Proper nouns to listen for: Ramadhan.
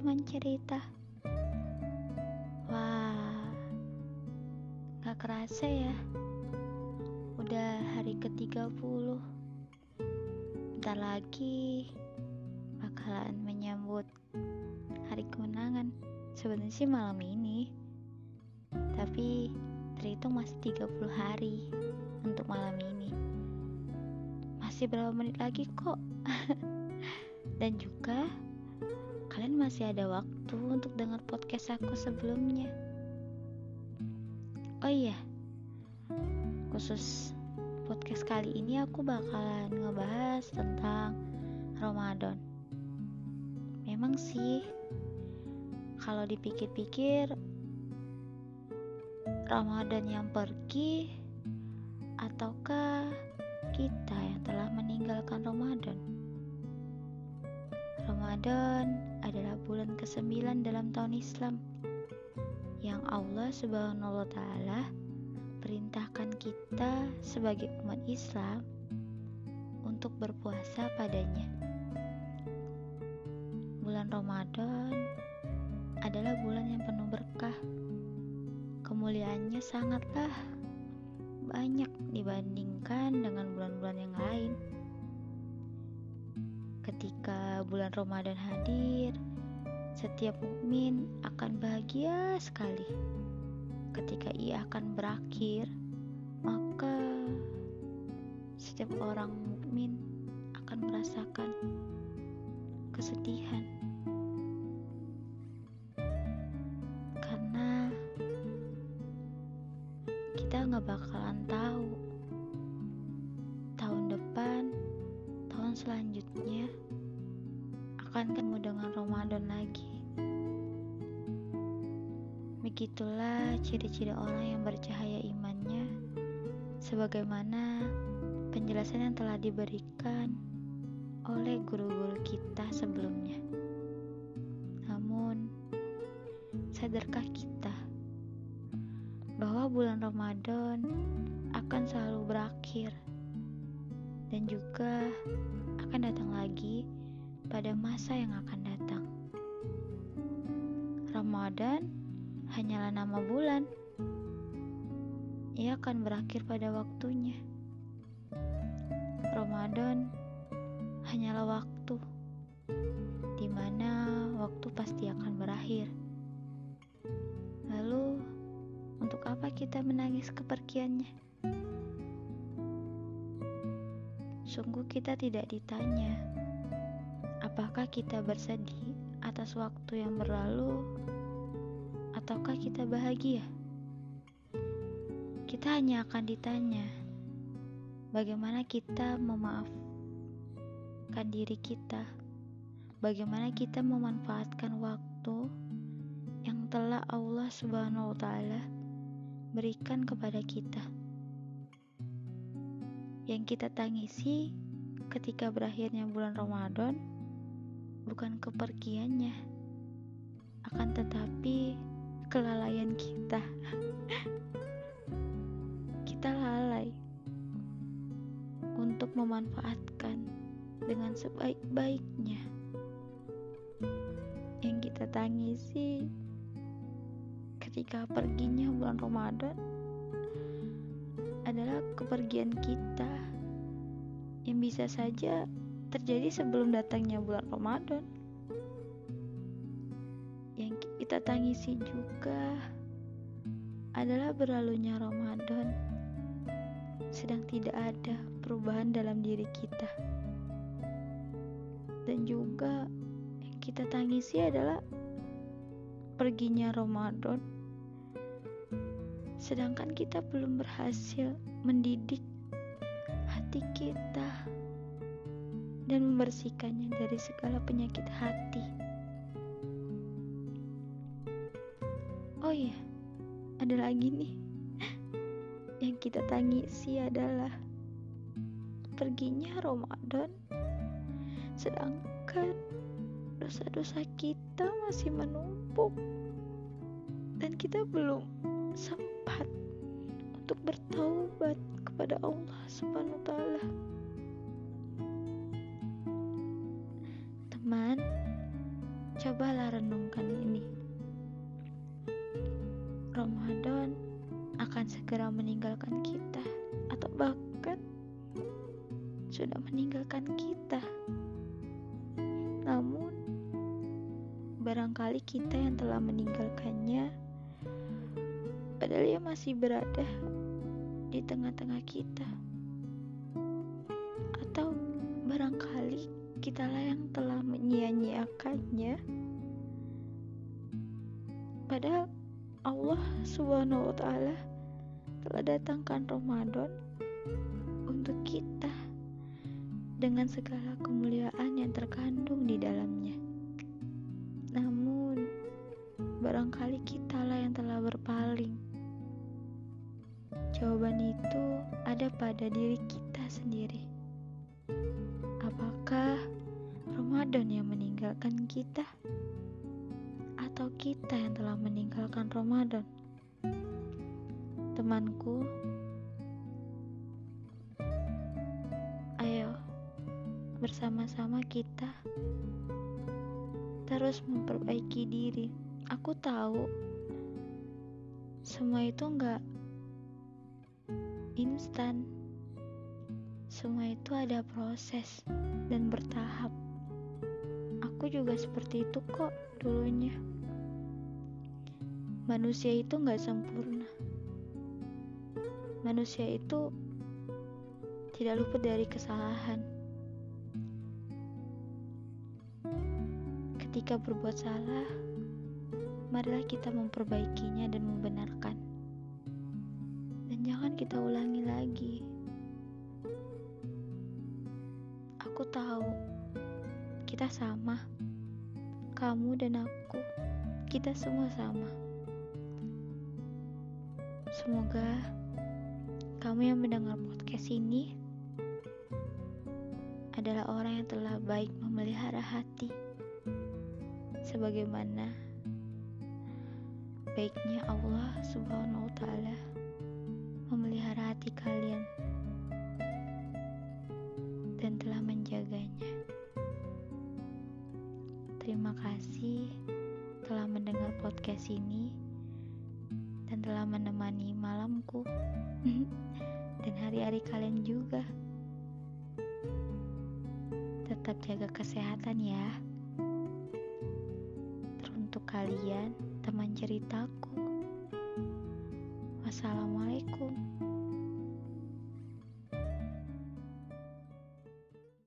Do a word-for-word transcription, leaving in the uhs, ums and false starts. teman cerita. Wah, gak kerasa ya, udah hari ke tiga puluh. Bentar lagi bakalan menyambut hari kemenangan. Sebenarnya sih malam ini, tapi terhitung masih tiga puluh hari untuk malam ini. Masih berapa menit lagi kok. Dan juga kalian masih ada waktu untuk dengar podcast aku sebelumnya. Oh iya, khusus podcast kali ini aku bakalan ngebahas tentang Ramadhan. Memang sih, kalau dipikir-pikir, Ramadhan yang pergi ataukah kita yang telah meninggalkan Ramadhan? Ramadhan adalah bulan kesembilan dalam tahun Islam yang Allah Subhanahu wa Ta'ala perintahkan kita sebagai umat Islam untuk berpuasa padanya. Bulan Ramadhan adalah bulan yang penuh berkah. Kemuliaannya sangatlah banyak dibandingkan dengan bulan-bulan yang lain. Ketika bulan Ramadhan hadir, setiap mukmin akan bahagia sekali. Ketika ia akan berakhir, maka setiap orang mukmin akan merasakan kesedihan. Karena kita gak bakalan tahu tahun depan, tahun selanjutnya akan ketemu dengan Ramadhan lagi. Begitulah ciri-ciri orang yang bercahaya imannya, sebagaimana penjelasan yang telah diberikan oleh guru-guru kita sebelumnya. Namun, sadarkah kita bahwa bulan Ramadhan akan selalu berakhir dan juga akan datang lagi pada masa yang akan datang? Ramadhan hanyalah nama bulan. Ia akan berakhir pada waktunya. Ramadhan hanyalah waktu, di mana waktu pasti akan berakhir. Lalu, untuk apa kita menangis kepergiannya? Sungguh kita tidak ditanya apakah kita bersedih atas waktu yang berlalu ataukah kita bahagia. Kita hanya akan ditanya bagaimana kita memaafkan diri kita, bagaimana kita memanfaatkan waktu yang telah Allah Subhanahu wa Ta'ala berikan kepada kita. Yang kita tangisi ketika berakhirnya bulan Ramadhan bukan kepergiannya, akan tetapi kelalaian kita. Kita lalai untuk memanfaatkan dengan sebaik-baiknya. Yang kita tangisi ketika perginya bulan Ramadhan adalah kepergian kita yang bisa saja terjadi sebelum datangnya bulan Ramadhan. Yang kita tangisi juga adalah berlalunya Ramadhan, sedang tidak ada perubahan dalam diri kita. Dan juga yang kita tangisi adalah perginya Ramadhan, sedangkan kita belum berhasil mendidik hati kita dan membersihkannya dari segala penyakit hati. Oh iya, ada lagi nih. Yang kita tangisi adalah perginya Ramadhan, sedangkan dosa-dosa kita masih menumpuk dan kita belum sempat untuk bertaubat kepada Allah Subhanahu wa Ta'ala. Cobalah renungkan ini. Ramadhan akan segera meninggalkan kita, atau bahkan sudah meninggalkan kita. Namun barangkali kita yang telah meninggalkannya, padahal ia masih berada di tengah-tengah kita. Atau barangkali kitalah yang telah menyia-nyiakannya, padahal Allah Subhanahu wa Ta'ala telah datangkan Ramadhan untuk kita dengan segala kemuliaan yang terkandung di dalamnya. Namun barangkali kitalah yang telah berpaling. Jawaban itu ada pada diri kita sendiri. Apakah Ramadhan yang meninggalkan kita, atau kita yang telah meninggalkan Ramadhan? Temanku, ayo bersama-sama kita terus memperbaiki diri. Aku tahu semua itu enggak instan. Semua itu ada proses dan bertahap. Aku juga seperti itu kok dulunya. Manusia itu enggak sempurna. Manusia itu tidak luput dari kesalahan. Ketika berbuat salah, marilah kita memperbaikinya dan membenarkan. Dan jangan kita ulangi lagi. Aku tahu kita sama. Kamu dan aku, kita semua sama. Semoga kamu yang mendengar podcast ini adalah orang yang telah baik memelihara hati, sebagaimana baiknya Allah Subhanahu wa Ta'ala memelihara hati kalian dan telah menjaganya. Terima kasih telah mendengar podcast ini dan telah menemani malamku dan hari-hari kalian juga. Tetap jaga kesehatan ya. Untuk kalian, teman ceritaku. Wassalamualaikum.